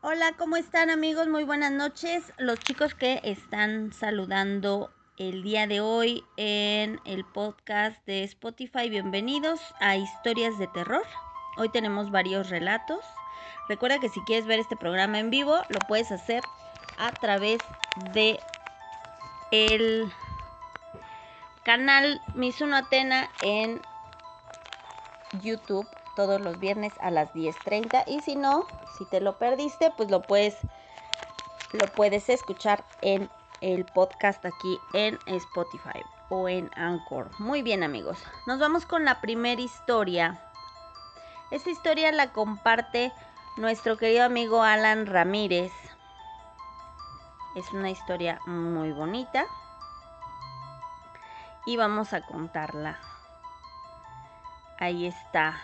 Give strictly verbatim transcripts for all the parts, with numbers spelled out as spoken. Hola, ¿cómo están, amigos? Muy buenas noches. Los chicos que están saludando el día de hoy en el podcast de Spotify, bienvenidos a Historias de Terror. Hoy tenemos varios relatos. Recuerda que si quieres ver este programa en vivo, lo puedes hacer a través de el canal Mizuno Atena en YouTube todos los viernes a las diez treinta, y si no, si te lo perdiste, pues lo puedes lo puedes escuchar en el podcast aquí en Spotify o en Anchor. Muy bien, amigos, nos vamos con la primera historia. Esta historia la comparte nuestro querido amigo Alan Ramírez. Es una historia muy bonita y vamos a contarla. Ahí está.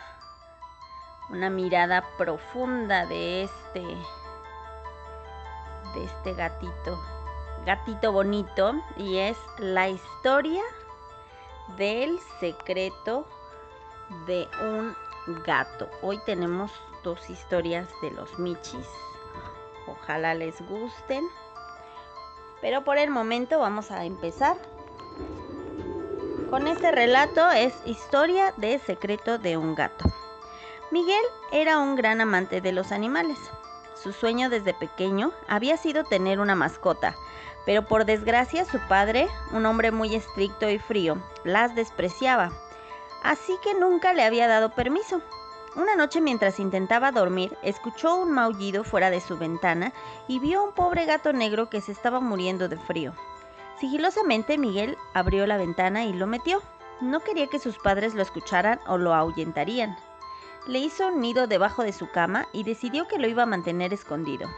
Una mirada profunda de este, de este gatito, gatito bonito, y es la historia del secreto de un gato. Hoy tenemos dos historias de los michis, ojalá les gusten, pero por el momento vamos a empezar con este relato. Es historia de secreto de un gato. Miguel era un gran amante de los animales. Su sueño desde pequeño había sido tener una mascota, pero por desgracia su padre, un hombre muy estricto y frío, las despreciaba, así que nunca le había dado permiso. Una noche, mientras intentaba dormir, escuchó un maullido fuera de su ventana y vio a un pobre gato negro que se estaba muriendo de frío. Sigilosamente Miguel abrió la ventana y lo metió. No quería que sus padres lo escucharan o lo ahuyentarían. Le hizo un nido debajo de su cama y decidió que lo iba a mantener escondido.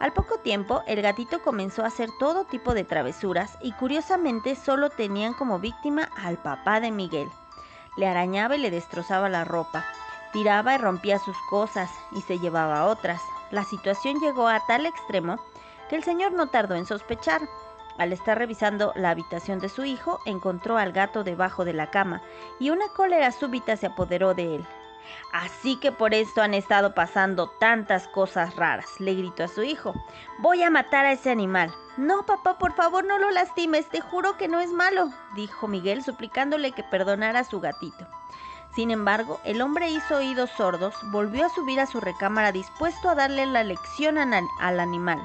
Al poco tiempo, el gatito comenzó a hacer todo tipo de travesuras y curiosamente solo tenían como víctima al papá de Miguel. Le arañaba y le destrozaba la ropa, tiraba y rompía sus cosas y se llevaba otras. La situación llegó a tal extremo que el señor no tardó en sospechar. Al estar revisando la habitación de su hijo, encontró al gato debajo de la cama y una cólera súbita se apoderó de él. Así que por esto han estado pasando tantas cosas raras, le gritó a su hijo. Voy a matar a ese animal. No, papá, por favor, no lo lastimes, te juro que no es malo, dijo Miguel, suplicándole que perdonara a su gatito. Sin embargo, el hombre hizo oídos sordos, volvió a subir a su recámara dispuesto a darle la lección al animal.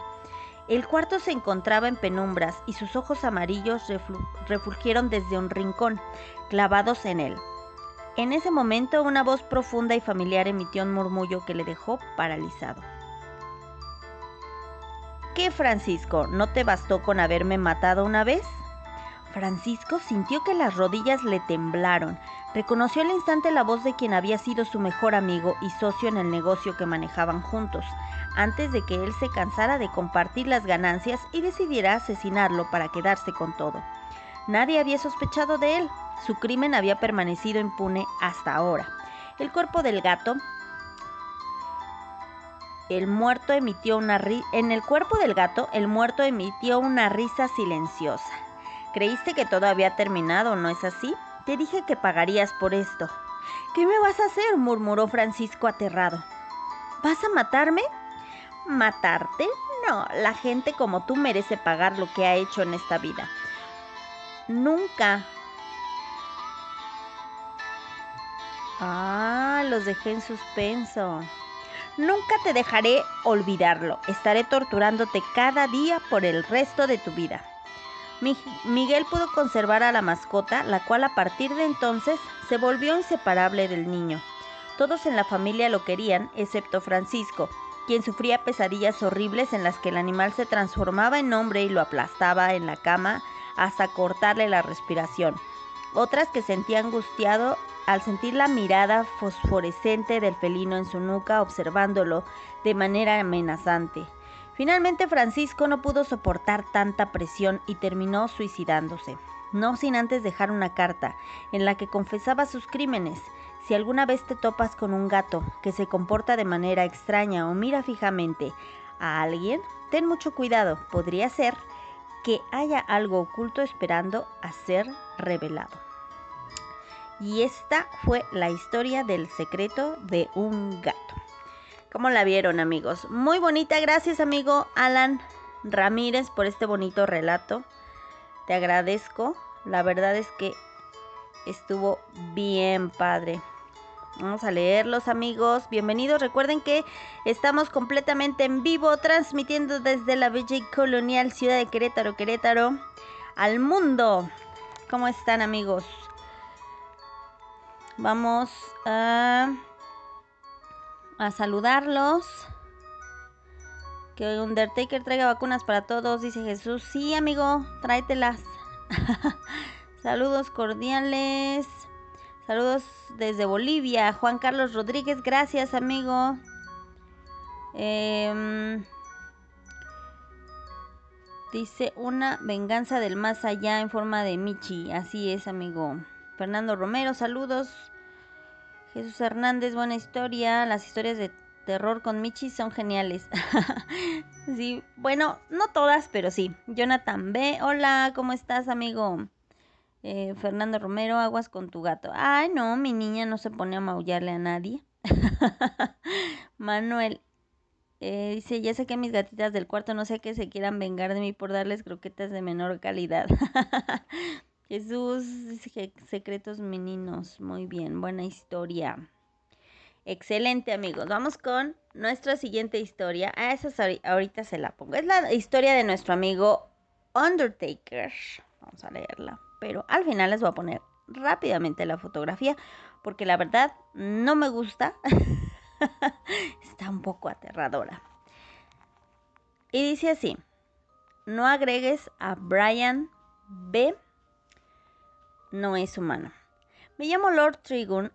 El cuarto se encontraba en penumbras y sus ojos amarillos refulgieron desde un rincón, clavados en él. En ese momento, una voz profunda y familiar emitió un murmullo que le dejó paralizado. ¿Qué, Francisco? ¿No te bastó con haberme matado una vez? Francisco sintió que las rodillas le temblaron. Reconoció al instante la voz de quien había sido su mejor amigo y socio en el negocio que manejaban juntos, antes de que él se cansara de compartir las ganancias y decidiera asesinarlo para quedarse con todo. Nadie había sospechado de él. Su crimen había permanecido impune hasta ahora. El cuerpo del gato, el muerto emitió una ri- en el cuerpo del gato, el muerto emitió una risa silenciosa. ¿Creíste que todo había terminado, no es así? Te dije que pagarías por esto. ¿Qué me vas a hacer?, murmuró Francisco aterrado. ¿Vas a matarme? ¿Matarte? No, la gente como tú merece pagar lo que ha hecho en esta vida. Nunca... Ah, los dejé en suspenso. Nunca te dejaré olvidarlo. Estaré torturándote cada día por el resto de tu vida. Mi- Miguel pudo conservar a la mascota, la cual a partir de entonces se volvió inseparable del niño. Todos en la familia lo querían, excepto Francisco, quien sufría pesadillas horribles en las que el animal se transformaba en hombre y lo aplastaba en la cama hasta cortarle la respiración. Otras que sentía angustiado al sentir la mirada fosforescente del felino en su nuca, observándolo de manera amenazante. Finalmente, Francisco no pudo soportar tanta presión y terminó suicidándose, no sin antes dejar una carta en la que confesaba sus crímenes. Si alguna vez te topas con un gato que se comporta de manera extraña o mira fijamente a alguien, ten mucho cuidado, podría ser que haya algo oculto esperando a ser revelado. Y esta fue la historia del secreto de un gato. ¿Cómo la vieron, amigos? Muy bonita, gracias, amigo Alan Ramírez, por este bonito relato. Te agradezco. La verdad es que estuvo bien padre. Vamos a leerlos, amigos. Bienvenidos. Recuerden que estamos completamente en vivo, transmitiendo desde la bella y colonial ciudad de Querétaro, Querétaro, al mundo. ¿Cómo están, amigos? Vamos a, a saludarlos. Que Undertaker traiga vacunas para todos, dice Jesús. Sí, amigo, tráetelas. Saludos cordiales. Saludos desde Bolivia. Juan Carlos Rodríguez, gracias, amigo. Eh, dice una venganza del más allá en forma de Michi. Así es, amigo. Fernando Romero, saludos. Jesús Hernández, buena historia. Las historias de terror con Michi son geniales. Sí, bueno, no todas, pero sí. Jonathan B, hola, ¿cómo estás, amigo? Eh, Fernando Romero, aguas con tu gato. Ay, no, mi niña no se pone a maullarle a nadie. Manuel eh, dice, ya sé que mis gatitas del cuarto no sé que se quieran vengar de mí por darles croquetas de menor calidad. Jesús, secretos meninos. Muy bien, buena historia. Excelente, amigos. Vamos con nuestra siguiente historia. Ah, esa ahorita se la pongo. Es la historia de nuestro amigo Undertaker. Vamos a leerla. Pero al final les voy a poner rápidamente la fotografía, porque la verdad no me gusta. Está un poco aterradora. Y dice así: no agregues a Brian B. No es humano. Me llamo Lord Trigon,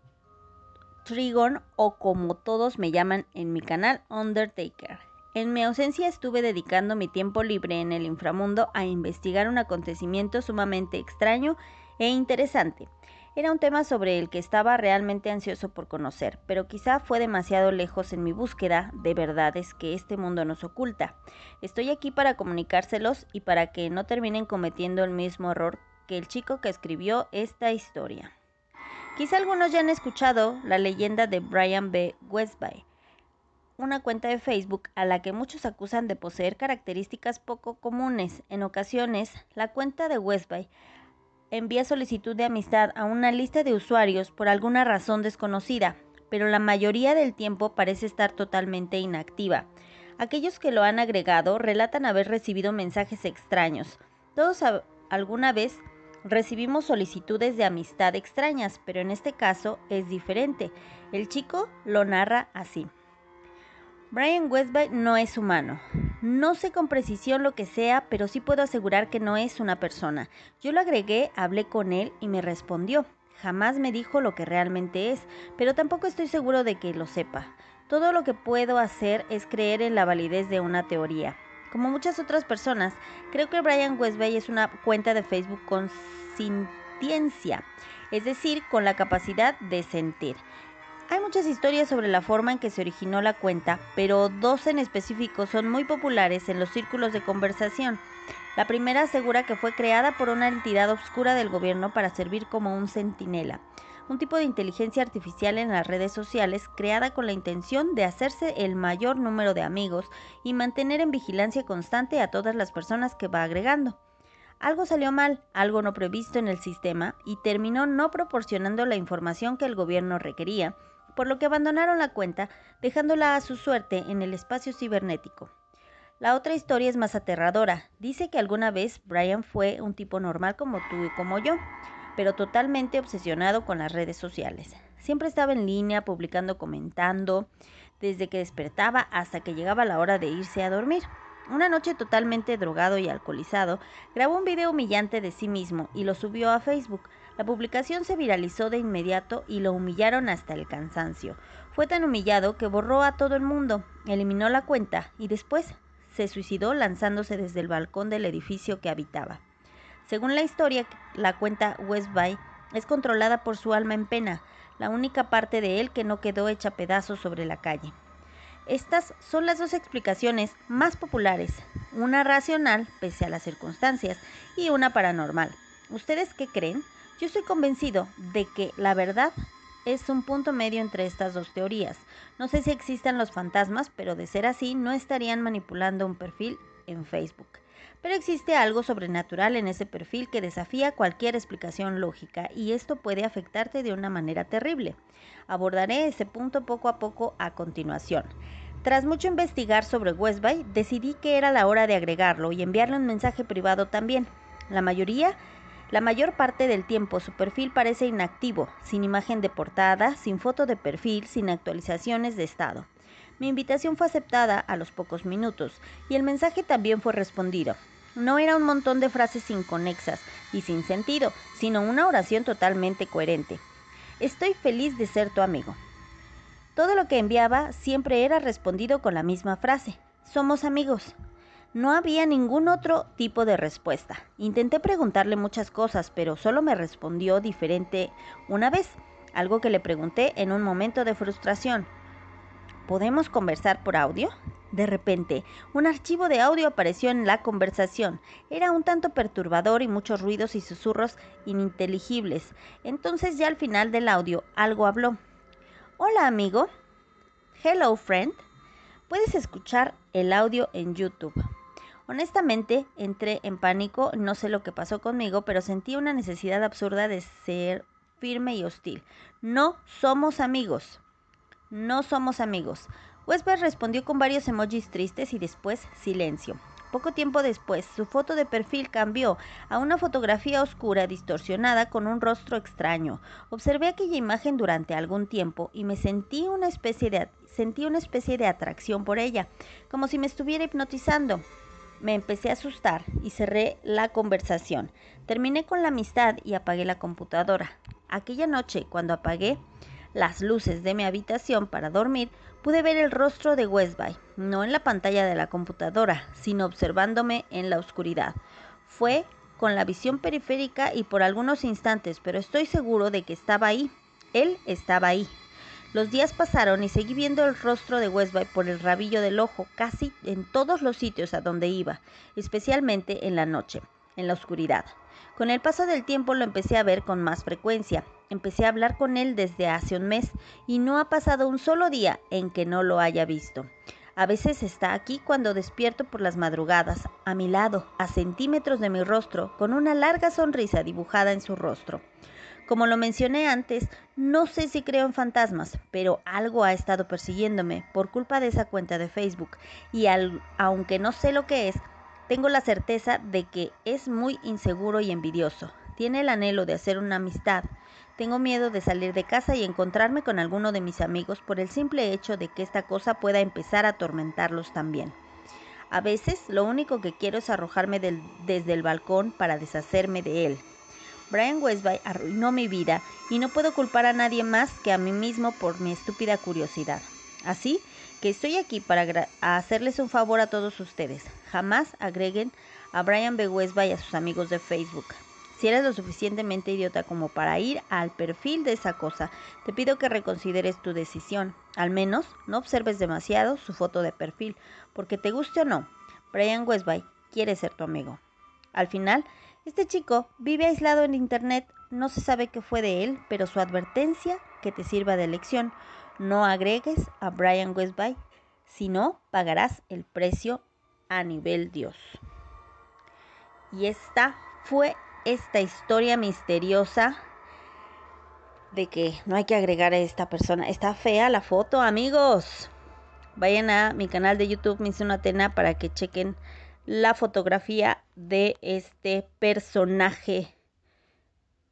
Trigon o como todos me llaman en mi canal, Undertaker. En mi ausencia estuve dedicando mi tiempo libre en el inframundo a investigar un acontecimiento sumamente extraño e interesante. Era un tema sobre el que estaba realmente ansioso por conocer, pero quizá fue demasiado lejos en mi búsqueda de verdades que este mundo nos oculta. Estoy aquí para comunicárselos y para que no terminen cometiendo el mismo error que el chico que escribió esta historia. Quizá algunos ya han escuchado la leyenda de Brian B. Westby, una cuenta de Facebook a la que muchos acusan de poseer características poco comunes. En ocasiones, la cuenta de Westby envía solicitud de amistad a una lista de usuarios por alguna razón desconocida, pero la mayoría del tiempo parece estar totalmente inactiva. Aquellos que lo han agregado relatan haber recibido mensajes extraños. Todos alguna vez recibimos solicitudes de amistad extrañas, pero en este caso es diferente. El chico lo narra así. Brian Westby no es humano. No sé con precisión lo que sea, pero sí puedo asegurar que no es una persona. Yo lo agregué, hablé con él y me respondió. Jamás me dijo lo que realmente es, pero tampoco estoy seguro de que lo sepa. Todo lo que puedo hacer es creer en la validez de una teoría. Como muchas otras personas, creo que Brian Westby es una cuenta de Facebook con sintiencia, es decir, con la capacidad de sentir. Hay muchas historias sobre la forma en que se originó la cuenta, pero dos en específico son muy populares en los círculos de conversación. La primera asegura que fue creada por una entidad oscura del gobierno para servir como un centinela, un tipo de inteligencia artificial en las redes sociales creada con la intención de hacerse el mayor número de amigos y mantener en vigilancia constante a todas las personas que va agregando. Algo salió mal, algo no previsto en el sistema, y terminó no proporcionando la información que el gobierno requería, por lo que abandonaron la cuenta, dejándola a su suerte en el espacio cibernético. La otra historia es más aterradora. Dice que alguna vez Brian fue un tipo normal como tú y como yo, pero totalmente obsesionado con las redes sociales. Siempre estaba en línea, publicando, comentando, desde que despertaba hasta que llegaba la hora de irse a dormir. Una noche, totalmente drogado y alcoholizado, grabó un video humillante de sí mismo y lo subió a Facebook. La publicación se viralizó de inmediato y lo humillaron hasta el cansancio. Fue tan humillado que borró a todo el mundo, eliminó la cuenta y después se suicidó lanzándose desde el balcón del edificio que habitaba. Según la historia, la cuenta Westby es controlada por su alma en pena, la única parte de él que no quedó hecha pedazos sobre la calle. Estas son las dos explicaciones más populares, una racional pese a las circunstancias y una paranormal. ¿Ustedes qué creen? Yo estoy convencido de que la verdad es un punto medio entre estas dos teorías. No sé si existan los fantasmas, pero de ser así no estarían manipulando un perfil en Facebook. Pero existe algo sobrenatural en ese perfil que desafía cualquier explicación lógica y esto puede afectarte de una manera terrible. Abordaré ese punto poco a poco a continuación. Tras mucho investigar sobre Westby, decidí que era la hora de agregarlo y enviarle un mensaje privado también. La mayoría, la mayor parte del tiempo su perfil parece inactivo, sin imagen de portada, sin foto de perfil, sin actualizaciones de estado. Mi invitación fue aceptada a los pocos minutos y el mensaje también fue respondido. No era un montón de frases inconexas y sin sentido, sino una oración totalmente coherente. Estoy feliz de ser tu amigo. Todo lo que enviaba siempre era respondido con la misma frase. Somos amigos. No había ningún otro tipo de respuesta. Intenté preguntarle muchas cosas, pero solo me respondió diferente una vez, algo que le pregunté en un momento de frustración. ¿Podemos conversar por audio? De repente, un archivo de audio apareció en la conversación. Era un tanto perturbador y muchos ruidos y susurros ininteligibles. Entonces ya al final del audio, algo habló. Hola amigo. Hello friend. Puedes escuchar el audio en YouTube. Honestamente, entré en pánico, no sé lo que pasó conmigo, pero sentí una necesidad absurda de ser firme y hostil. No somos amigos. No somos amigos. Westby respondió con varios emojis tristes y después silencio. Poco tiempo después, su foto de perfil cambió a una fotografía oscura distorsionada con un rostro extraño. Observé aquella imagen durante algún tiempo y me sentí una especie de, sentí una especie de atracción por ella, como si me estuviera hipnotizando. Me empecé a asustar y cerré la conversación. Terminé con la amistad y apagué la computadora. Aquella noche, cuando apagué las luces de mi habitación para dormir, pude ver el rostro de Westby, no en la pantalla de la computadora, sino observándome en la oscuridad. Fue con la visión periférica y por algunos instantes, pero estoy seguro de que estaba ahí. Él estaba ahí. Los días pasaron y seguí viendo el rostro de Westby por el rabillo del ojo, casi en todos los sitios a donde iba, especialmente en la noche, en la oscuridad. Con el paso del tiempo lo empecé a ver con más frecuencia. Empecé a hablar con él desde hace un mes y no ha pasado un solo día en que no lo haya visto. A veces está aquí cuando despierto por las madrugadas, a mi lado, a centímetros de mi rostro, con una larga sonrisa dibujada en su rostro. Como lo mencioné antes, no sé si creo en fantasmas, pero algo ha estado persiguiéndome por culpa de esa cuenta de Facebook y al, aunque no sé lo que es, tengo la certeza de que es muy inseguro y envidioso. Tiene el anhelo de hacer una amistad. Tengo miedo de salir de casa y encontrarme con alguno de mis amigos por el simple hecho de que esta cosa pueda empezar a atormentarlos también. A veces, lo único que quiero es arrojarme del, desde el balcón para deshacerme de él. Brian Westby arruinó mi vida y no puedo culpar a nadie más que a mí mismo por mi estúpida curiosidad. Así que estoy aquí para hacerles un favor a todos ustedes. Jamás agreguen a Brian B. Westby a sus amigos de Facebook. Si eres lo suficientemente idiota como para ir al perfil de esa cosa, te pido que reconsideres tu decisión. Al menos, no observes demasiado su foto de perfil, porque te guste o no, Brian Westby quiere ser tu amigo. Al final, este chico vive aislado en internet, no se sabe qué fue de él, pero su advertencia que te sirva de lección. No agregues a Brian Westby, si no, pagarás el precio a nivel Dios. Y esta fue esta historia misteriosa de que no hay que agregar a esta persona. Está fea la foto, amigos. Vayan a mi canal de YouTube, Mizuno Atena, para que chequen la fotografía de este personaje,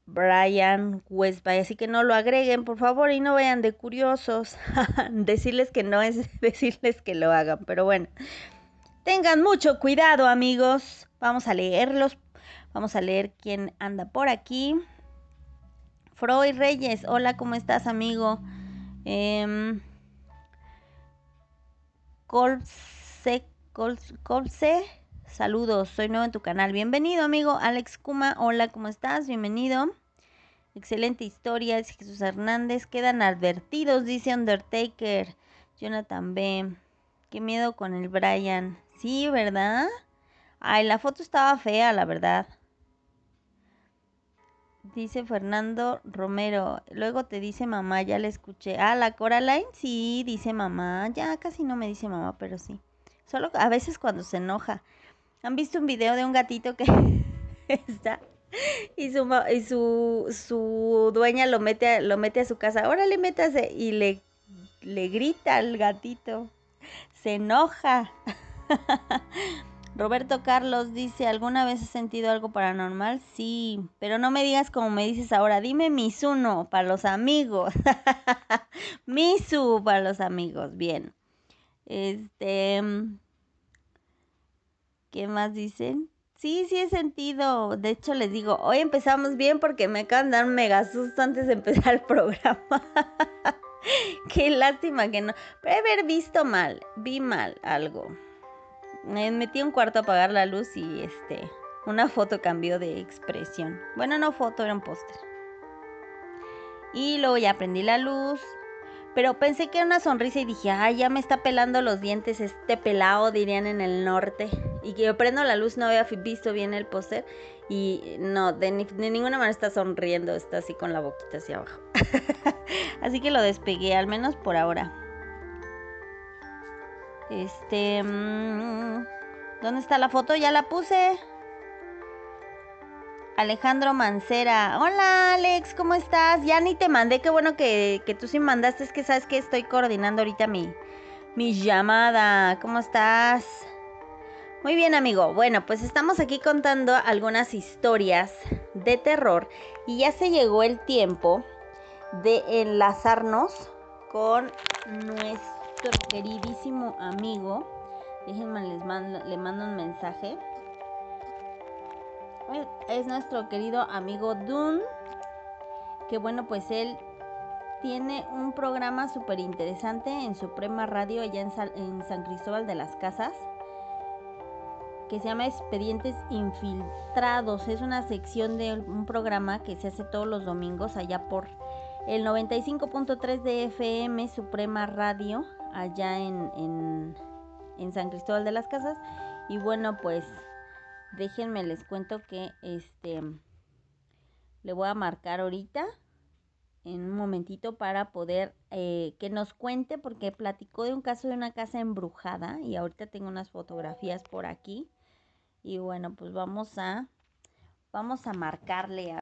Brian Westby. Así que no lo agreguen, por favor, y no vayan de curiosos. Decirles que no es decirles que lo hagan, pero bueno. Tengan mucho cuidado, amigos. Vamos a leerlos. Vamos a leer quién anda por aquí. Freud Reyes, hola, ¿cómo estás, amigo? Eh, Colse, Colse, Colse, saludos, soy nuevo en tu canal. Bienvenido, amigo. Alex Kuma, hola, ¿cómo estás? Bienvenido. Excelente historia, dice Jesús Hernández. Quedan advertidos, dice Undertaker. Jonathan B. Qué miedo con el Brian. Sí, ¿verdad? Ay, la foto estaba fea, la verdad. Dice Fernando Romero, luego te dice mamá, ya la escuché. Ah, la Coraline sí dice mamá, ya casi no me dice mamá, pero sí. Solo a veces cuando se enoja. ¿Han visto un video de un gatito que está y su y su, su dueña lo mete, lo mete a su casa? Órale, métase, y le, le grita al gatito. Se enoja. Roberto Carlos dice, ¿alguna vez has sentido algo paranormal? Sí, pero no me digas como me dices ahora. Dime Mizuno para los amigos. Mizu para los amigos, bien. Este, ¿qué más dicen? Sí, sí he sentido. De hecho, les digo, hoy empezamos bien porque me acaban de dar un mega susto antes de empezar el programa. Qué lástima que no. Pero haber visto mal, vi mal algo. Me metí a un cuarto a apagar la luz y este, una foto cambió de expresión. Bueno, no foto, era un póster. Y luego ya prendí la luz, pero pensé que era una sonrisa y dije, ay, ya me está pelando los dientes este pelado, dirían en el norte. Y que yo prendo la luz, no había visto bien el póster. Y no, de, ni- de ninguna manera está sonriendo, está así con la boquita hacia abajo. Así que lo despegué, al menos por ahora. Este, ¿dónde está la foto? Ya la puse. Alejandro Mancera. Hola, Alex, ¿cómo estás? Ya ni te mandé, qué bueno que, que tú sí mandaste. Es que sabes que estoy coordinando ahorita mi, mi llamada. ¿Cómo estás? Muy bien, amigo. Bueno, pues estamos aquí contando algunas historias de terror. Y ya se llegó el tiempo de enlazarnos con nuestro queridísimo amigo. Déjenme, les mando, le mando un mensaje. Es nuestro querido amigo Dun, que bueno, pues él tiene un programa súper interesante en Suprema Radio allá en, San, en San Cristóbal de las Casas, que se llama Expedientes Infiltrados. Es una sección de un programa que se hace todos los domingos allá por el noventa y cinco punto tres de F M Suprema Radio allá en, en, en San Cristóbal de las Casas. Y bueno, pues déjenme les cuento que este le voy a marcar ahorita en un momentito para poder eh, que nos cuente, porque platicó de un caso de una casa embrujada y ahorita tengo unas fotografías por aquí. Y bueno, pues vamos a vamos a marcarle a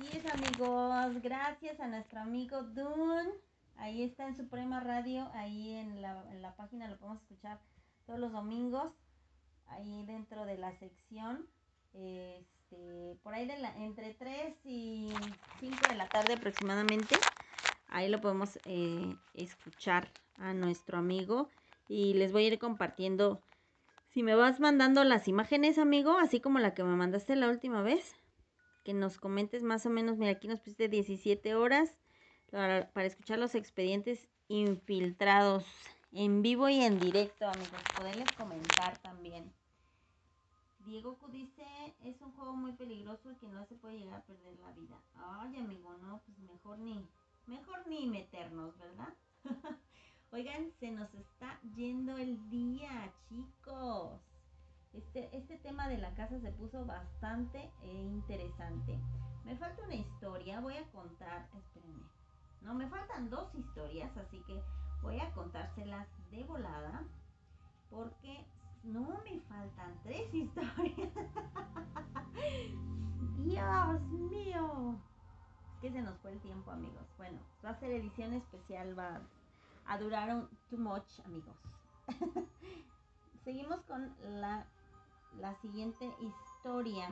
Así es, amigos, gracias a nuestro amigo Dune. Ahí está en Suprema Radio, ahí en la, en la página lo podemos escuchar todos los domingos, ahí dentro de la sección, este, por ahí de la, entre tres y cinco de la tarde aproximadamente, ahí lo podemos eh, escuchar a nuestro amigo, y les voy a ir compartiendo. Si me vas mandando las imágenes, amigo, así como la que me mandaste la última vez, que nos comentes más o menos. Mira, aquí nos pusiste diecisiete horas para, para escuchar los expedientes infiltrados en vivo y en directo, amigos, poderles comentar también. Diego Q dice, es un juego muy peligroso que no se puede llegar a perder la vida. Ay, amigo, no, pues mejor ni, mejor ni meternos, ¿verdad? Oigan, se nos está yendo el día, chicos. Este, este tema de la casa se puso bastante eh, interesante. Me falta una historia, voy a contar, espérenme. No, me faltan dos historias, así que voy a contárselas de volada. Porque no me faltan tres historias. Dios mío. Es que se nos fue el tiempo, amigos. Bueno, va a ser edición especial, va a durar un too much, amigos. Seguimos con la, la siguiente historia.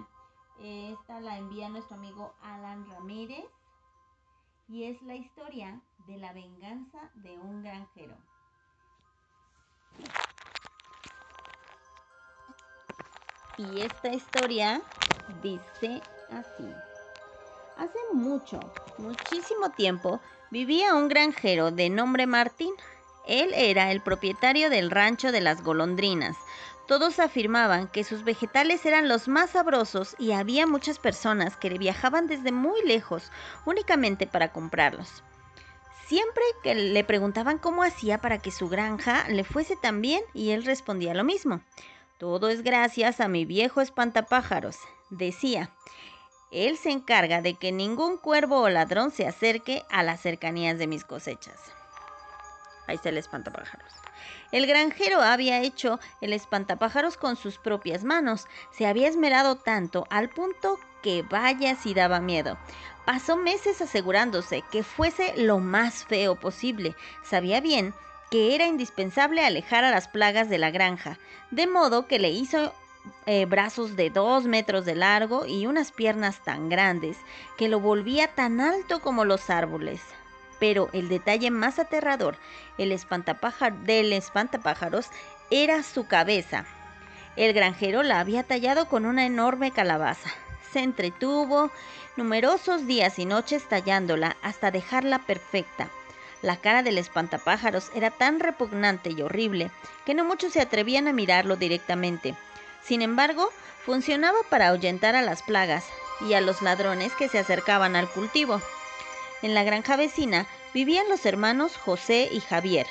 Esta la envía nuestro amigo Alan Ramírez y es la historia de la venganza de un granjero. Y esta historia dice así. Hace mucho, muchísimo tiempo, vivía un granjero de nombre Martín. Él era el propietario del rancho de las golondrinas. Todos afirmaban que sus vegetales eran los más sabrosos y había muchas personas que viajaban desde muy lejos únicamente para comprarlos. Siempre que le preguntaban cómo hacía para que su granja le fuese tan bien y él respondía lo mismo. Todo es gracias a mi viejo espantapájaros, decía. Él se encarga de que ningún cuervo o ladrón se acerque a las cercanías de mis cosechas. Ahí está el espantapájaros. El granjero había hecho el espantapájaros con sus propias manos. Se había esmerado tanto al punto que vaya si daba miedo. Pasó meses asegurándose que fuese lo más feo posible. Sabía bien que era indispensable alejar a las plagas de la granja, de modo que le hizo eh, brazos de dos metros de largo y unas piernas tan grandes que lo volvía tan alto como los árboles. Pero el detalle más aterrador el espantapájaro, del espantapájaros era su cabeza. El granjero la había tallado con una enorme calabaza. Se entretuvo numerosos días y noches tallándola hasta dejarla perfecta. La cara del espantapájaros era tan repugnante y horrible que no muchos se atrevían a mirarlo directamente. Sin embargo, funcionaba para ahuyentar a las plagas y a los ladrones que se acercaban al cultivo. En la granja vecina vivían los hermanos José y Javier.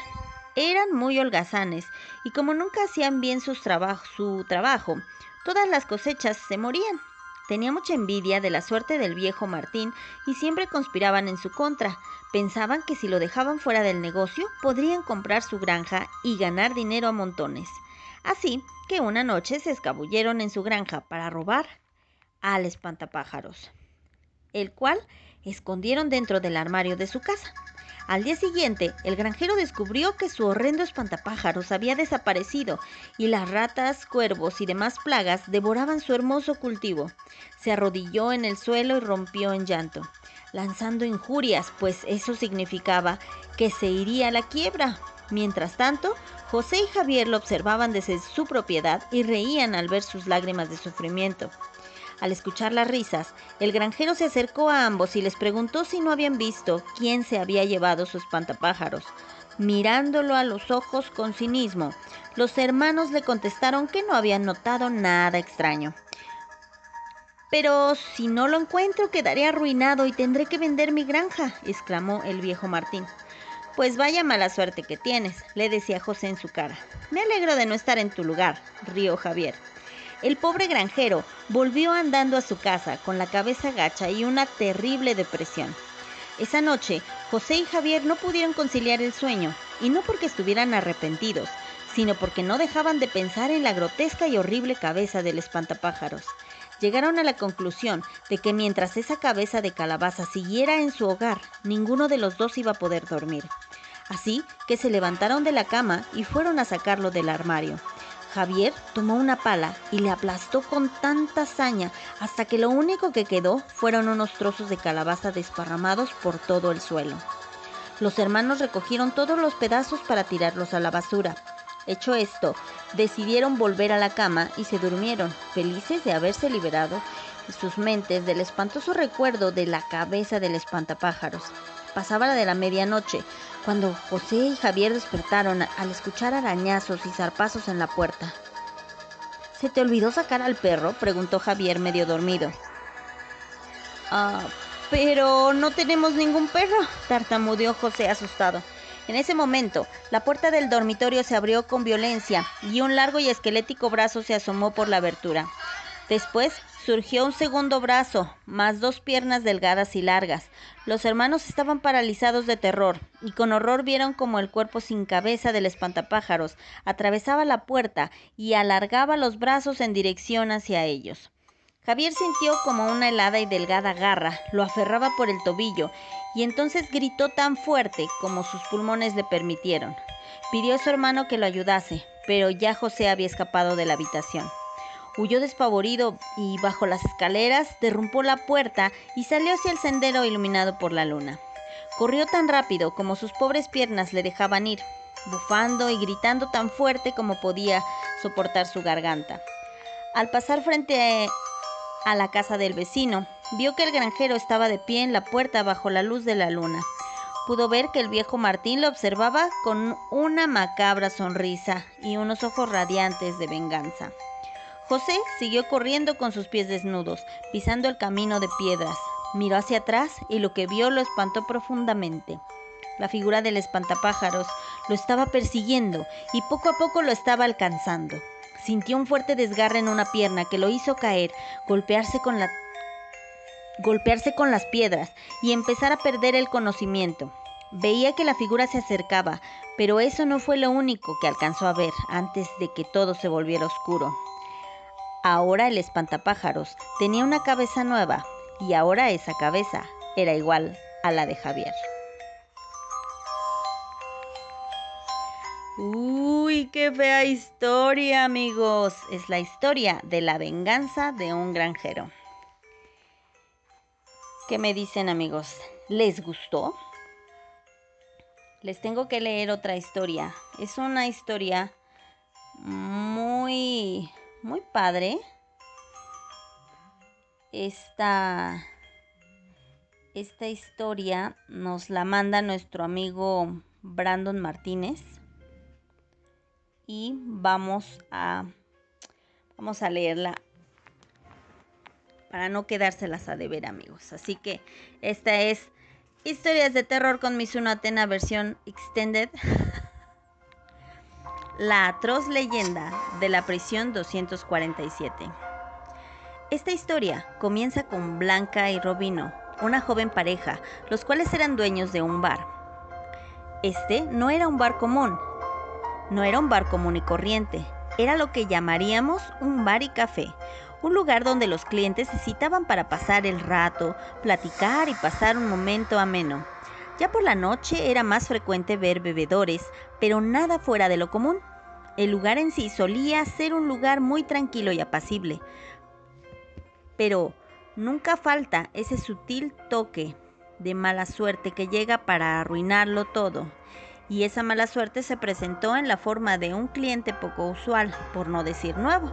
Eran muy holgazanes y como nunca hacían bien sus traba- su trabajo, todas las cosechas se morían. Tenía mucha envidia de la suerte del viejo Martín y siempre conspiraban en su contra. Pensaban que si lo dejaban fuera del negocio, podrían comprar su granja y ganar dinero a montones. Así que una noche se escabulleron en su granja para robar al espantapájaros, el cual escondieron dentro del armario de su casa. Al día siguiente, el granjero descubrió que su horrendo espantapájaros había desaparecido y las ratas, cuervos y demás plagas devoraban su hermoso cultivo. Se arrodilló en el suelo y rompió en llanto, lanzando injurias, pues eso significaba que se iría a la quiebra. Mientras tanto, José y Javier lo observaban desde su propiedad y reían al ver sus lágrimas de sufrimiento. Al escuchar las risas, el granjero se acercó a ambos y les preguntó si no habían visto quién se había llevado su espantapájaros. Mirándolo a los ojos con cinismo, los hermanos le contestaron que no habían notado nada extraño. «Pero si no lo encuentro, quedaré arruinado y tendré que vender mi granja», exclamó el viejo Martín. «Pues vaya mala suerte que tienes», le decía José en su cara. «Me alegro de no estar en tu lugar», rió Javier. El pobre granjero volvió andando a su casa con la cabeza gacha y una terrible depresión. Esa noche, José y Javier no pudieron conciliar el sueño, y no porque estuvieran arrepentidos, sino porque no dejaban de pensar en la grotesca y horrible cabeza del espantapájaros. llegaron a la conclusión de que mientras esa cabeza de calabaza siguiera en su hogar, ninguno de los dos iba a poder dormir. Así que se levantaron de la cama y fueron a sacarlo del armario. Javier tomó una pala y le aplastó con tanta saña hasta que lo único que quedó fueron unos trozos de calabaza desparramados por todo el suelo. Los hermanos recogieron todos los pedazos para tirarlos a la basura. Hecho esto, decidieron volver a la cama y se durmieron, felices de haberse liberado sus mentes del espantoso recuerdo de la cabeza del espantapájaros. Pasaba la de la medianoche, cuando José y Javier despertaron al escuchar arañazos y zarpazos en la puerta. —¿Se te olvidó sacar al perro? —preguntó Javier medio dormido. —Ah, pero no tenemos ningún perro —tartamudeó José asustado. En ese momento, la puerta del dormitorio se abrió con violencia y un largo y esquelético brazo se asomó por la abertura. Después surgió un segundo brazo, más dos piernas delgadas y largas. Los hermanos estaban paralizados de terror y con horror vieron como el cuerpo sin cabeza del espantapájaros atravesaba la puerta y alargaba los brazos en dirección hacia ellos. Javier sintió como una helada y delgada garra lo aferraba por el tobillo y entonces gritó tan fuerte como sus pulmones le permitieron. Pidió a su hermano que lo ayudase, pero ya José había escapado de la habitación. Huyó despavorido y bajo las escaleras derrumbó la puerta y salió hacia el sendero iluminado por la luna. Corrió tan rápido como sus pobres piernas le dejaban ir, bufando y gritando tan fuerte como podía soportar su garganta. Al pasar frente a... A la casa del vecino, vio que el granjero estaba de pie en la puerta bajo la luz de la luna. Pudo ver que el viejo Martín lo observaba con una macabra sonrisa y unos ojos radiantes de venganza. José siguió corriendo con sus pies desnudos, pisando el camino de piedras. Miró hacia atrás y lo que vio lo espantó profundamente. La figura del espantapájaros lo estaba persiguiendo y poco a poco lo estaba alcanzando. Sintió un fuerte desgarre en una pierna que lo hizo caer, golpearse con, la... golpearse con las piedras y empezar a perder el conocimiento. Veía que la figura se acercaba, pero eso no fue lo único que alcanzó a ver antes de que todo se volviera oscuro. Ahora el espantapájaros tenía una cabeza nueva y ahora esa cabeza era igual a la de Javier. ¡Uy, qué fea historia, amigos! Es la historia de la venganza de un granjero. ¿Qué me dicen, amigos? ¿Les gustó? Les tengo que leer otra historia. Es una historia muy, muy padre. Esta, esta historia nos la manda nuestro amigo Brandon Martínez. Y vamos a, vamos a leerla para no quedárselas a deber, amigos. Así que esta es Historias de Terror con Mizuno Atena versión extended. La atroz leyenda de la prisión doscientos cuarenta y siete. Esta historia comienza con Blanca y Robino, una joven pareja, los cuales eran dueños de un bar. Este no era un bar común. No era un bar común y corriente, era lo que llamaríamos un bar y café, un lugar donde los clientes se citaban para pasar el rato, platicar y pasar un momento ameno. Ya por la noche era más frecuente ver bebedores, pero nada fuera de lo común. El lugar en sí solía ser un lugar muy tranquilo y apacible, pero nunca falta ese sutil toque de mala suerte que llega para arruinarlo todo. Y esa mala suerte se presentó en la forma de un cliente poco usual, por no decir nuevo.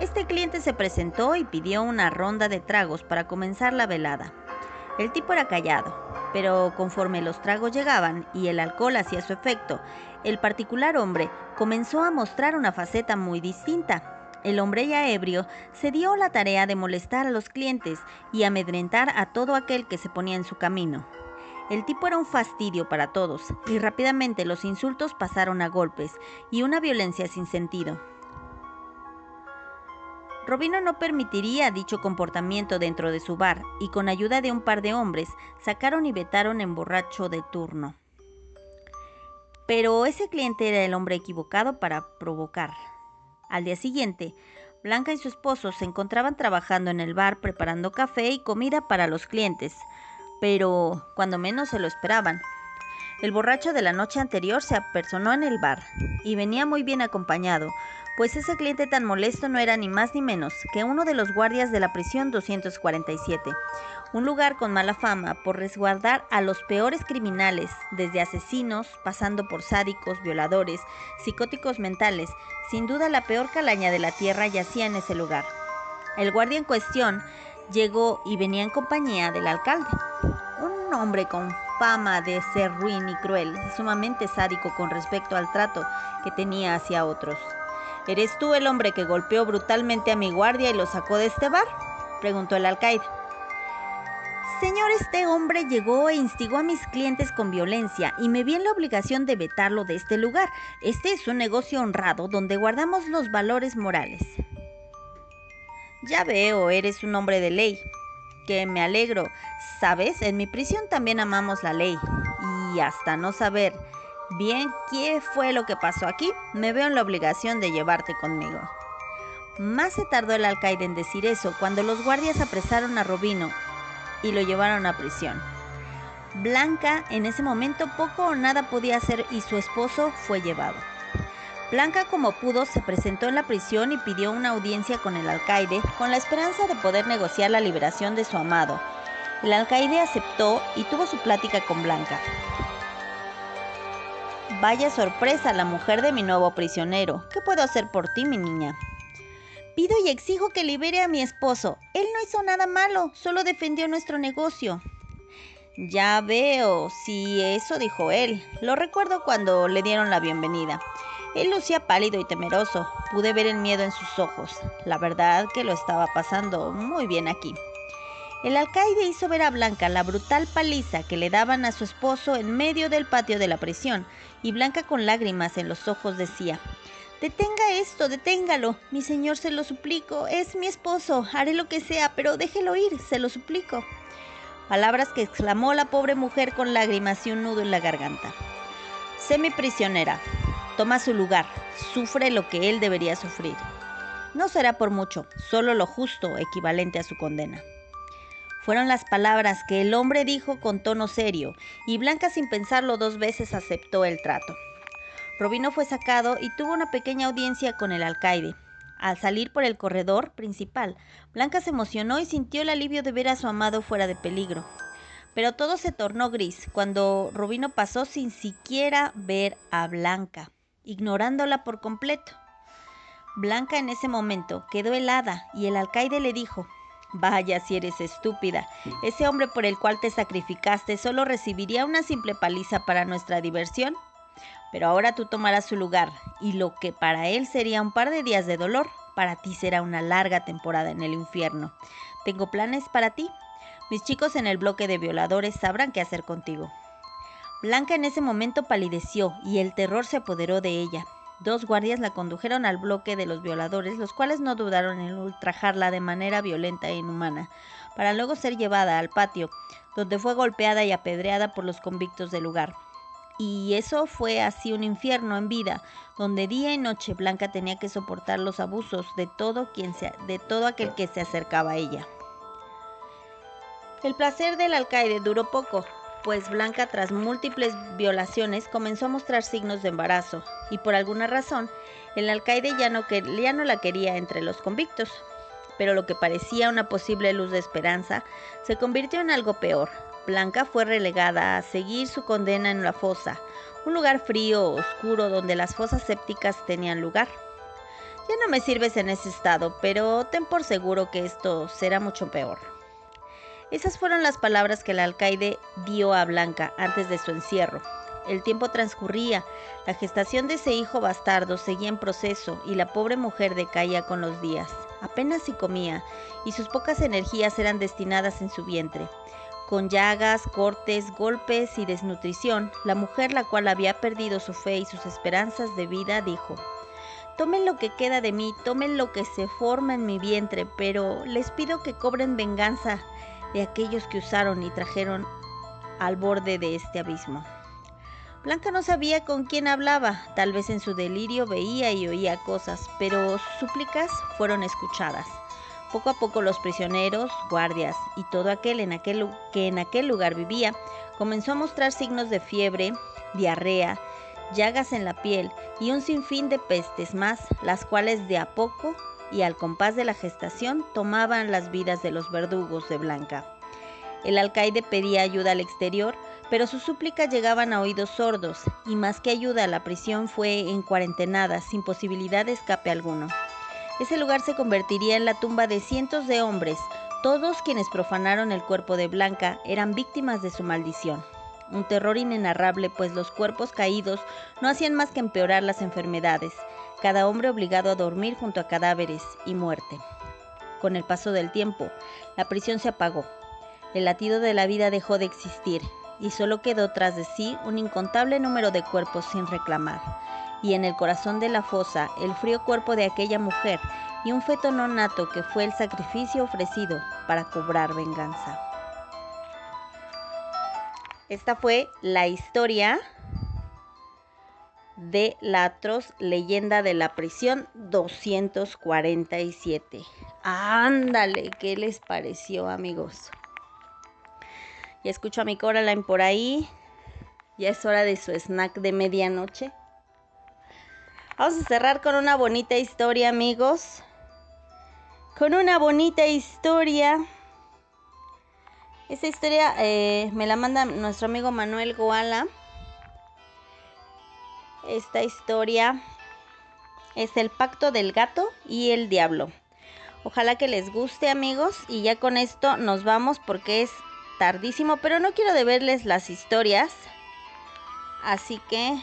Este cliente se presentó y pidió una ronda de tragos para comenzar la velada. El tipo era callado, pero conforme los tragos llegaban y el alcohol hacía su efecto, el particular hombre comenzó a mostrar una faceta muy distinta. El hombre ya ebrio se dio la tarea de molestar a los clientes y amedrentar a todo aquel que se ponía en su camino. El tipo era un fastidio para todos y rápidamente los insultos pasaron a golpes y una violencia sin sentido. Robino no permitiría dicho comportamiento dentro de su bar y con ayuda de un par de hombres sacaron y vetaron en borracho de turno. Pero ese cliente era el hombre equivocado para provocar. Al día siguiente, Blanca y su esposo se encontraban trabajando en el bar preparando café y comida para los clientes, pero cuando menos se lo esperaban. El borracho de la noche anterior se apersonó en el bar y venía muy bien acompañado, pues ese cliente tan molesto no era ni más ni menos que uno de los guardias de la prisión doscientos cuarenta y siete, un lugar con mala fama por resguardar a los peores criminales, desde asesinos, pasando por sádicos, violadores, psicóticos mentales. Sin duda la peor calaña de la tierra yacía en ese lugar. El guardia en cuestión llegó y venía en compañía del alcalde, un hombre con fama de ser ruin y cruel, sumamente sádico con respecto al trato que tenía hacia otros. —¿Eres tú el hombre que golpeó brutalmente a mi guardia y lo sacó de este bar? —preguntó el alcaide. —Señor, este hombre llegó e instigó a mis clientes con violencia y me vi en la obligación de vetarlo de este lugar. Este es un negocio honrado donde guardamos los valores morales. —Ya veo, eres un hombre de ley. Que me alegro. Sabes, en mi prisión también amamos la ley. Y hasta no saber bien qué fue lo que pasó aquí, me veo en la obligación de llevarte conmigo. Más se tardó el alcaide en decir eso cuando los guardias apresaron a Robino y lo llevaron a prisión. Blanca en ese momento poco o nada podía hacer y su esposo fue llevado. Blanca, como pudo, se presentó en la prisión y pidió una audiencia con el alcaide con la esperanza de poder negociar la liberación de su amado. El alcaide aceptó y tuvo su plática con Blanca. —Vaya sorpresa, la mujer de mi nuevo prisionero. ¿Qué puedo hacer por ti, mi niña? —Pido y exijo que libere a mi esposo. Él no hizo nada malo, solo defendió nuestro negocio. —Ya veo, sí, eso dijo él. Lo recuerdo cuando le dieron la bienvenida. Él lucía pálido y temeroso. Pude ver el miedo en sus ojos. La verdad que lo estaba pasando muy bien aquí. El alcaide hizo ver a Blanca la brutal paliza que le daban a su esposo en medio del patio de la prisión, y Blanca con lágrimas en los ojos decía: —Detenga esto, deténgalo. Mi señor, se lo suplico. Es mi esposo. Haré lo que sea, pero déjelo ir, se lo suplico. Palabras que exclamó la pobre mujer con lágrimas y un nudo en la garganta. —Sé mi prisionera. Toma su lugar, sufre lo que él debería sufrir. No será por mucho, solo lo justo, equivalente a su condena. Fueron las palabras que el hombre dijo con tono serio, y Blanca, sin pensarlo dos veces, aceptó el trato. Robino fue sacado y tuvo una pequeña audiencia con el alcaide. Al salir por el corredor principal, Blanca se emocionó y sintió el alivio de ver a su amado fuera de peligro. Pero todo se tornó gris cuando Robino pasó sin siquiera ver a Blanca, ignorándola por completo. Blanca en ese momento quedó helada y el alcaide le dijo: —Vaya si eres estúpida. Ese hombre por el cual te sacrificaste solo recibiría una simple paliza para nuestra diversión. Pero ahora tú tomarás su lugar, y lo que para él sería un par de días de dolor, para ti será una larga temporada en el infierno. Tengo planes para ti. Mis chicos en el bloque de violadores sabrán qué hacer contigo. Blanca en ese momento palideció y el terror se apoderó de ella. Dos guardias la condujeron al bloque de los violadores, los cuales no dudaron en ultrajarla de manera violenta e inhumana, para luego ser llevada al patio, donde fue golpeada y apedreada por los convictos del lugar. Y eso fue así un infierno en vida, donde día y noche Blanca tenía que soportar los abusos de todo quien se, de todo aquel que se acercaba a ella. El placer del alcaide duró poco, pues Blanca, tras múltiples violaciones, comenzó a mostrar signos de embarazo, y por alguna razón el alcaide ya no, quer- ya no la quería entre los convictos. Pero lo que parecía una posible luz de esperanza se convirtió en algo peor. Blanca fue relegada a seguir su condena en la fosa, un lugar frío, oscuro, donde las fosas sépticas tenían lugar. —Ya no me sirves en ese estado, pero ten por seguro que esto será mucho peor. Esas fueron las palabras que el alcaide dio a Blanca antes de su encierro. El tiempo transcurría, la gestación de ese hijo bastardo seguía en proceso y la pobre mujer decaía con los días. Apenas si comía y sus pocas energías eran destinadas en su vientre. Con llagas, cortes, golpes y desnutrición, la mujer, la cual había perdido su fe y sus esperanzas de vida, dijo: —Tomen lo que queda de mí, tomen lo que se forma en mi vientre, pero les pido que cobren venganza de aquellos que usaron y trajeron al borde de este abismo. Blanca no sabía con quién hablaba, tal vez en su delirio veía y oía cosas, pero sus súplicas fueron escuchadas. Poco a poco los prisioneros, guardias y todo aquel, en aquel que en aquel lugar vivía comenzó a mostrar signos de fiebre, diarrea, llagas en la piel y un sinfín de pestes más, las cuales de a poco y al compás de la gestación tomaban las vidas de los verdugos de Blanca. El alcaide pedía ayuda al exterior, pero sus súplicas llegaban a oídos sordos y más que ayuda, la prisión fue encuarentenada sin posibilidad de escape alguno. Ese lugar se convertiría en la tumba de cientos de hombres. Todos quienes profanaron el cuerpo de Blanca eran víctimas de su maldición. Un terror inenarrable, pues los cuerpos caídos no hacían más que empeorar las enfermedades, cada hombre obligado a dormir junto a cadáveres y muerte. Con el paso del tiempo, la prisión se apagó. El latido de la vida dejó de existir y solo quedó tras de sí un incontable número de cuerpos sin reclamar. Y en el corazón de la fosa, el frío cuerpo de aquella mujer y un feto no nato que fue el sacrificio ofrecido para cobrar venganza. Esta fue la historia de la atroz leyenda de la prisión doscientos cuarenta y siete. Ándale, ¿qué les pareció, amigos? Ya escucho a mi Coraline por ahí. Ya es hora de su snack de medianoche. Vamos a cerrar con una bonita historia, amigos. Con una bonita historia. Esta historia eh, me la manda nuestro amigo Manuel Goala. Esta historia es el pacto del gato y el diablo. Ojalá que les guste, amigos. Y ya con esto nos vamos porque es tardísimo, pero no quiero deberles las historias. Así que...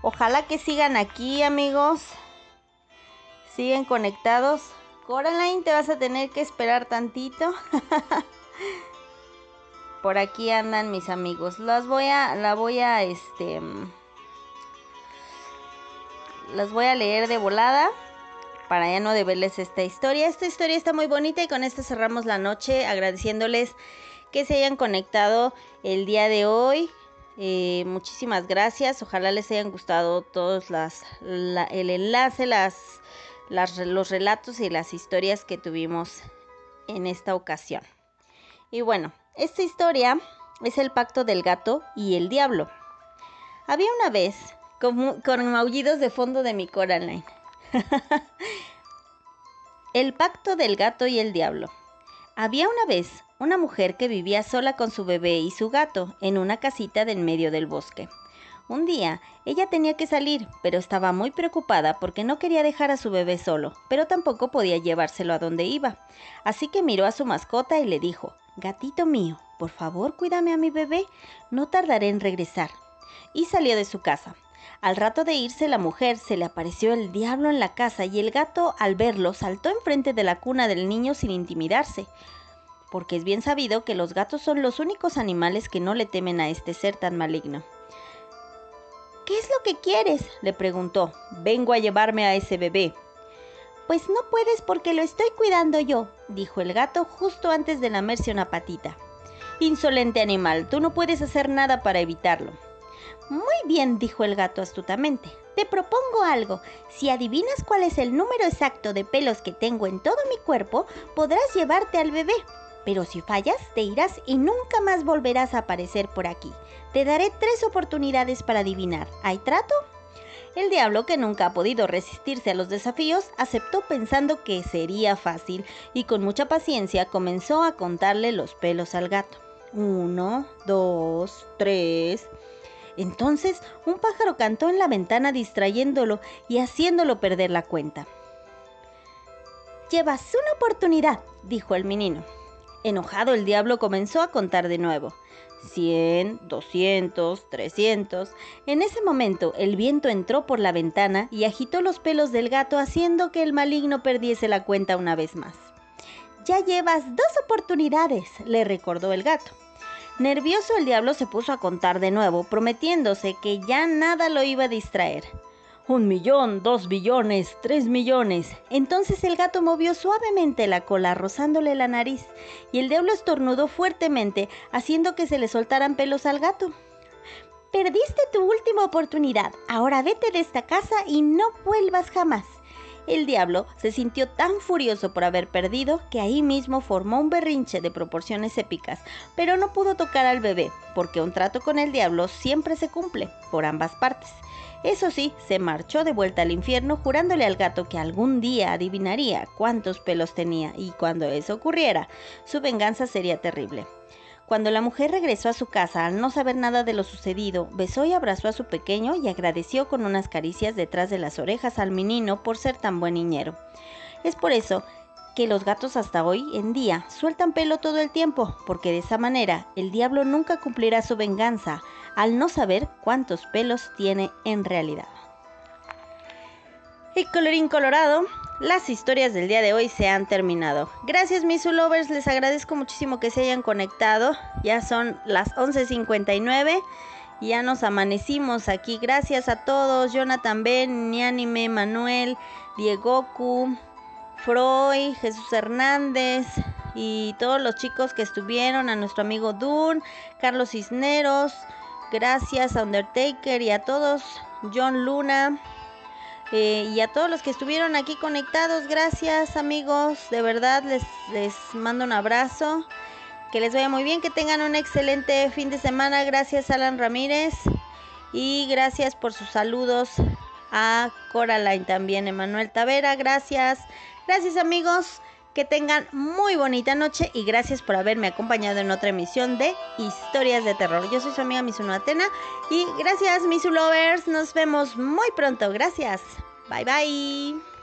ojalá que sigan aquí, amigos. Siguen conectados. Coraline, te vas a tener que esperar tantito. Por aquí andan mis amigos. Las voy a, la voy a, este, las voy a leer de volada para ya no deberles esta historia. Esta historia está muy bonita y con esto cerramos la noche agradeciéndoles que se hayan conectado el día de hoy. Eh, muchísimas gracias, ojalá les hayan gustado todos las, la, el enlace, las, las, los relatos y las historias que tuvimos en esta ocasión. Y bueno, esta historia es el pacto del gato y el diablo. Había una vez, con, con maullidos de fondo de mi Coraline, el pacto del gato y el diablo. Había una vez una mujer que vivía sola con su bebé y su gato en una casita del medio del bosque. Un día, ella tenía que salir, pero estaba muy preocupada porque no quería dejar a su bebé solo, pero tampoco podía llevárselo a donde iba. Así que miró a su mascota y le dijo, «Gatito mío, por favor, cuídame a mi bebé, no tardaré en regresar». Y salió de su casa. Al rato de irse la mujer, se le apareció el diablo en la casa y el gato, al verlo, saltó enfrente de la cuna del niño sin intimidarse, porque es bien sabido que los gatos son los únicos animales que no le temen a este ser tan maligno. «¿Qué es lo que quieres?», le preguntó. «Vengo a llevarme a ese bebé». «Pues no puedes porque lo estoy cuidando yo», dijo el gato justo antes de lamerse una patita. «Insolente animal, tú no puedes hacer nada para evitarlo». «Muy bien», dijo el gato astutamente. «Te propongo algo. Si adivinas cuál es el número exacto de pelos que tengo en todo mi cuerpo, podrás llevarte al bebé. Pero si fallas, te irás y nunca más volverás a aparecer por aquí. Te daré tres oportunidades para adivinar. ¿Hay trato?». El diablo, que nunca ha podido resistirse a los desafíos, aceptó pensando que sería fácil y con mucha paciencia comenzó a contarle los pelos al gato. Uno, dos, tres... Entonces, un pájaro cantó en la ventana distrayéndolo y haciéndolo perder la cuenta. «Llevas una oportunidad», dijo el menino. Enojado, el diablo comenzó a contar de nuevo. Cien, doscientos, trescientos. En ese momento, el viento entró por la ventana y agitó los pelos del gato haciendo que el maligno perdiese la cuenta una vez más. «Ya llevas dos oportunidades», le recordó el gato. Nervioso, el diablo se puso a contar de nuevo, prometiéndose que ya nada lo iba a distraer. Un millón, dos billones, tres millones. Entonces el gato movió suavemente la cola, rozándole la nariz, y el diablo estornudó fuertemente, haciendo que se le soltaran pelos al gato. Perdiste tu última oportunidad. Ahora vete de esta casa y no vuelvas jamás. El diablo se sintió tan furioso por haber perdido que ahí mismo formó un berrinche de proporciones épicas, pero no pudo tocar al bebé, porque un trato con el diablo siempre se cumple, por ambas partes. Eso sí, se marchó de vuelta al infierno jurándole al gato que algún día adivinaría cuántos pelos tenía y cuando eso ocurriera, su venganza sería terrible. Cuando la mujer regresó a su casa, al no saber nada de lo sucedido, besó y abrazó a su pequeño y agradeció con unas caricias detrás de las orejas al menino por ser tan buen niñero. Es por eso que los gatos hasta hoy en día sueltan pelo todo el tiempo, porque de esa manera el diablo nunca cumplirá su venganza, al no saber cuántos pelos tiene en realidad. Y colorín colorado, las historias del día de hoy se han terminado. Gracias, Mizu Lovers, les agradezco muchísimo que se hayan conectado. Ya son las once cincuenta y nueve y ya nos amanecimos aquí. Gracias a todos, Jonathan Ben, Nianime, Manuel, Diegoku, Freud, Jesús Hernández y todos los chicos que estuvieron, a nuestro amigo Dun, Carlos Cisneros, gracias a Undertaker y a todos, John Luna. Eh, y a todos los que estuvieron aquí conectados, gracias amigos, de verdad les, les mando un abrazo, que les vaya muy bien, que tengan un excelente fin de semana, gracias Alan Ramírez y gracias por sus saludos a Coraline también, Emanuel Tavera, gracias, gracias amigos, que tengan muy bonita noche y gracias por haberme acompañado en otra emisión de Historias de Terror. Yo soy su amiga Mizuno Atena y gracias Mizu Lovers, nos vemos muy pronto, gracias, bye bye.